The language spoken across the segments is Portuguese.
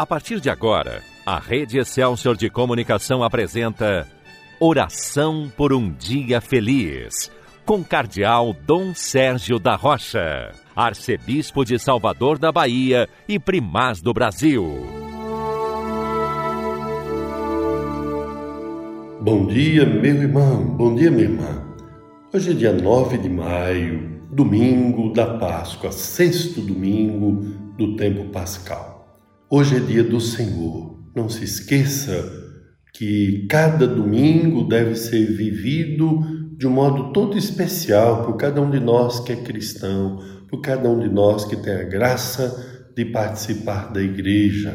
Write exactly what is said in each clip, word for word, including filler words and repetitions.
A partir de agora, a Rede Excelsior de Comunicação apresenta Oração por um Dia Feliz, com cardeal Dom Sérgio da Rocha, arcebispo de Salvador da Bahia e primaz do Brasil. Bom dia, meu irmão, bom dia, minha irmã. Hoje é dia nove de maio, domingo da Páscoa, sexto domingo do tempo pascal. Hoje é dia do Senhor. Não se esqueça que cada domingo deve ser vivido de um modo todo especial por cada um de nós que é cristão, por cada um de nós que tem a graça de participar da igreja,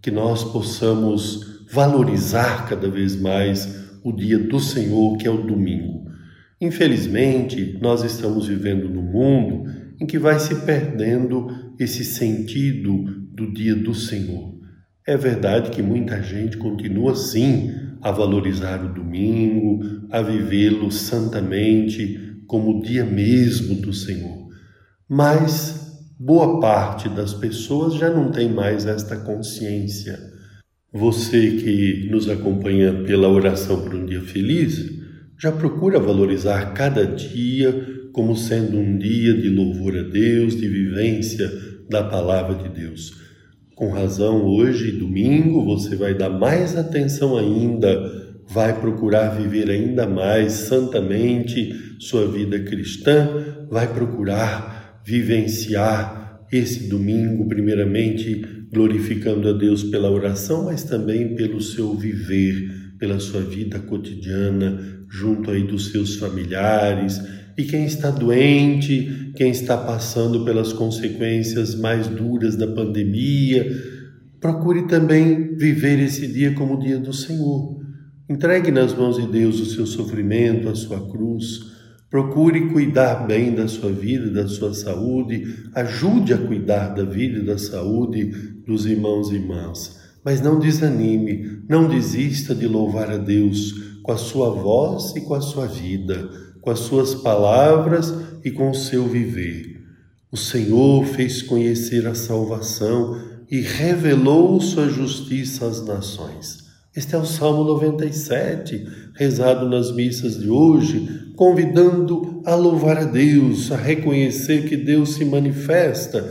que nós possamos valorizar cada vez mais o dia do Senhor, que é o domingo. Infelizmente, nós estamos vivendo num mundo em que vai se perdendo esse sentido do dia do Senhor. É verdade que muita gente continua sim a valorizar o domingo, a vivê-lo santamente como o dia mesmo do Senhor. Mas boa parte das pessoas já não tem mais esta consciência. Você que nos acompanha pela oração por um dia feliz, já procura valorizar cada dia como sendo um dia de louvor a Deus, de vivência da palavra de Deus. Com razão, hoje, domingo, você vai dar mais atenção ainda, vai procurar viver ainda mais santamente sua vida cristã, vai procurar vivenciar esse domingo, primeiramente glorificando a Deus pela oração, mas também pelo seu viver, pela sua vida cotidiana, junto aí dos seus familiares. E quem está doente, quem está passando pelas consequências mais duras da pandemia, procure também viver esse dia como o dia do Senhor. Entregue nas mãos de Deus o seu sofrimento, a sua cruz. Procure cuidar bem da sua vida, da sua saúde. Ajude a cuidar da vida e da saúde dos irmãos e irmãs. Mas não desanime, não desista de louvar a Deus com a sua voz e com a sua vida, com as suas palavras e com o seu viver. O Senhor fez conhecer a salvação e revelou sua justiça às nações. Este é o Salmo noventa e sete, rezado nas missas de hoje, convidando a louvar a Deus, a reconhecer que Deus se manifesta,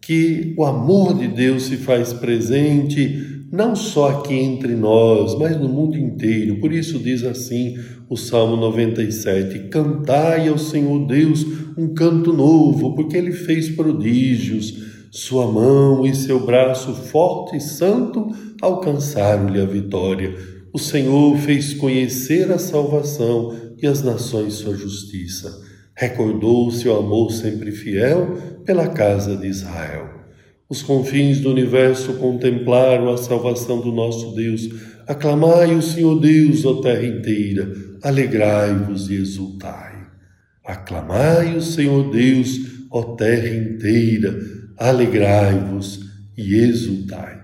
que o amor de Deus se faz presente, não só aqui entre nós, mas no mundo inteiro. Por isso diz assim o Salmo noventa e sete, cantai ao Senhor Deus um canto novo, porque Ele fez prodígios, sua mão e seu braço forte e santo alcançaram-lhe a vitória. O Senhor fez conhecer a salvação e as nações sua justiça. Recordou seu amor sempre fiel pela casa de Israel. Os confins do universo contemplaram a salvação do nosso Deus. Aclamai o Senhor Deus, ó terra inteira, alegrai-vos e exultai. Aclamai o Senhor Deus, ó terra inteira, alegrai-vos e exultai.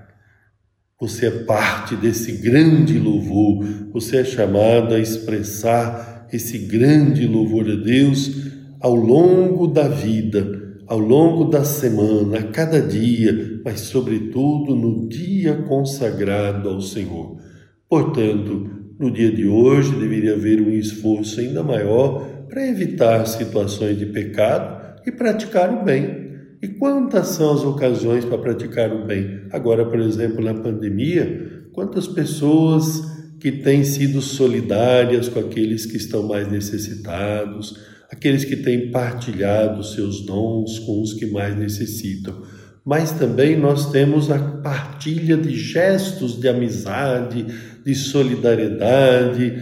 Você é parte desse grande louvor, você é chamado a expressar esse grande louvor a Deus ao longo da vida, ao longo da semana, a cada dia, mas sobretudo no dia consagrado ao Senhor. Portanto, no dia de hoje deveria haver um esforço ainda maior para evitar situações de pecado e praticar o bem. E quantas são as ocasiões para praticar o bem? Agora, por exemplo, na pandemia, quantas pessoas que têm sido solidárias com aqueles que estão mais necessitados, aqueles que têm partilhado seus dons com os que mais necessitam. Mas também nós temos a partilha de gestos de amizade, de solidariedade,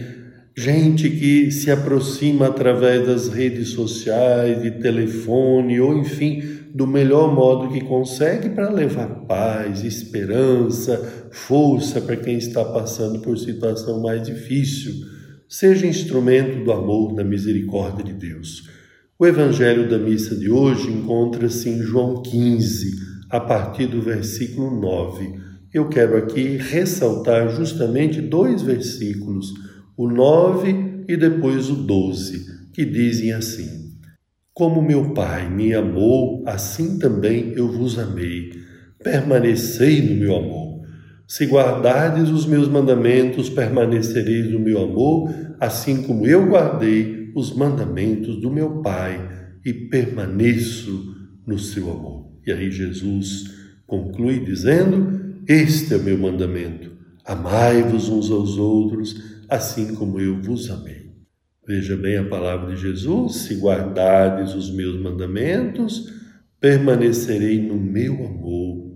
gente que se aproxima através das redes sociais, de telefone, ou enfim, do melhor modo que consegue para levar paz, esperança, força para quem está passando por situação mais difícil. Seja instrumento do amor, da misericórdia de Deus. O evangelho da missa de hoje encontra-se em João quinze, a partir do versículo nove. Eu quero aqui ressaltar justamente dois versículos, o nove e depois o doze, que dizem assim: como meu Pai me amou, assim também eu vos amei. Permanecei no meu amor. Se guardardes os meus mandamentos, permanecereis no meu amor, assim como eu guardei os mandamentos do meu Pai e permaneço no seu amor. E aí Jesus conclui dizendo: este é o meu mandamento, amai-vos uns aos outros, assim como eu vos amei. Veja bem a palavra de Jesus: se guardardes os meus mandamentos, permanecerei no meu amor.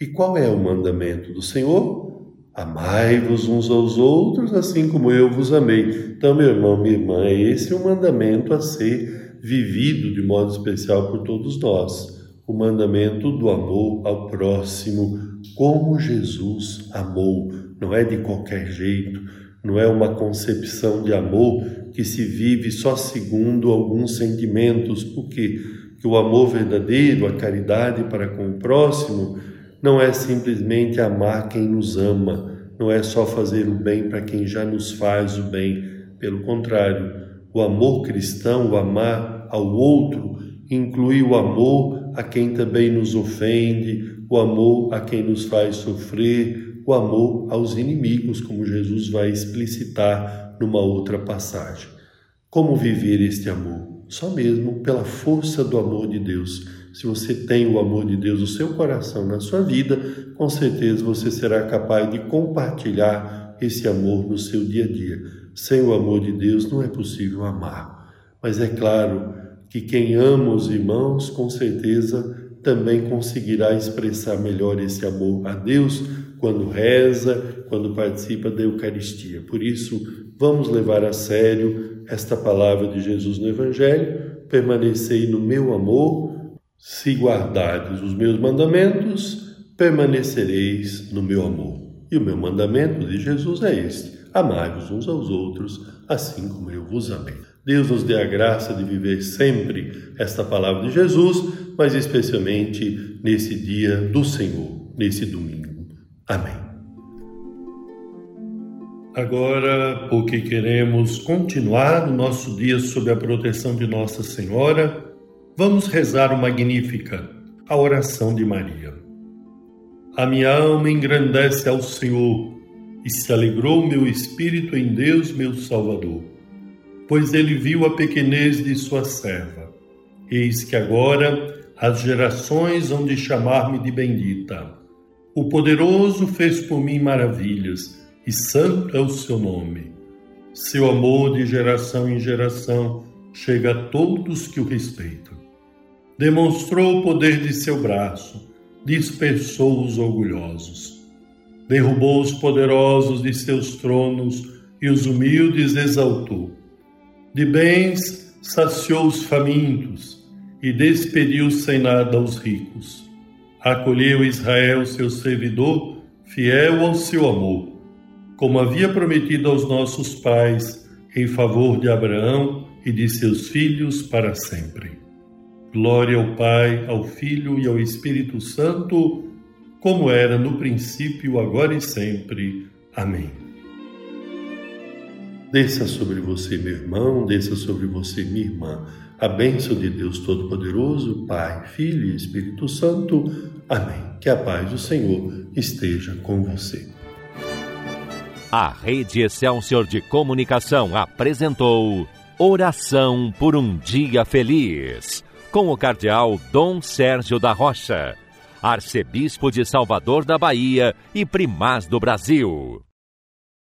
E qual é o mandamento do Senhor? Amai-vos uns aos outros, assim como eu vos amei. Então, meu irmão, minha irmã, esse é o mandamento a ser vivido de modo especial por todos nós. O mandamento do amor ao próximo, como Jesus amou. Não é de qualquer jeito, não é uma concepção de amor que se vive só segundo alguns sentimentos, porque o amor verdadeiro, a caridade para com o próximo, não é simplesmente amar quem nos ama, não é só fazer o bem para quem já nos faz o bem. Pelo contrário, o amor cristão, o amar ao outro, inclui o amor a quem também nos ofende, o amor a quem nos faz sofrer, o amor aos inimigos, como Jesus vai explicitar numa outra passagem. Como viver este amor? Só mesmo pela força do amor de Deus. Se você tem o amor de Deus no seu coração, na sua vida, com certeza você será capaz de compartilhar esse amor no seu dia a dia. Sem o amor de Deus não é possível amar. Mas é claro que quem ama os irmãos, com certeza, também conseguirá expressar melhor esse amor a Deus quando reza, quando participa da Eucaristia. Por isso, vamos levar a sério esta palavra de Jesus no Evangelho: permanecei no meu amor, se guardardes os meus mandamentos, permanecereis no meu amor. E o meu mandamento de Jesus é este: amai-vos uns aos outros, assim como eu vos amei. Deus nos dê a graça de viver sempre esta palavra de Jesus, mas especialmente nesse dia do Senhor, nesse domingo. Amém. Agora, porque queremos continuar o nosso dia sob a proteção de Nossa Senhora, vamos rezar o Magnífica, a oração de Maria. A minha alma engrandece ao Senhor, e se alegrou meu espírito em Deus, meu Salvador, pois ele viu a pequenez de sua serva. Eis que agora as gerações hão de chamar-me de bendita. O Poderoso fez por mim maravilhas, e santo é o seu nome. Seu amor de geração em geração chega a todos que o respeitam. Demonstrou o poder de seu braço, dispersou os orgulhosos. Derrubou os poderosos de seus tronos e os humildes exaltou. De bens saciou os famintos e despediu sem nada os ricos. Acolheu Israel, seu servidor, fiel ao seu amor, como havia prometido aos nossos pais, em favor de Abraão e de seus filhos para sempre. Glória ao Pai, ao Filho e ao Espírito Santo, como era no princípio, agora e sempre. Amém. Desça sobre você, meu irmão, desça sobre você, minha irmã, a bênção de Deus Todo-Poderoso, Pai, Filho e Espírito Santo. Amém. Que a paz do Senhor esteja com você. A Rede Excelsior de Comunicação apresentou Oração por um Dia Feliz, com o cardeal Dom Sérgio da Rocha, arcebispo de Salvador da Bahia e primaz do Brasil.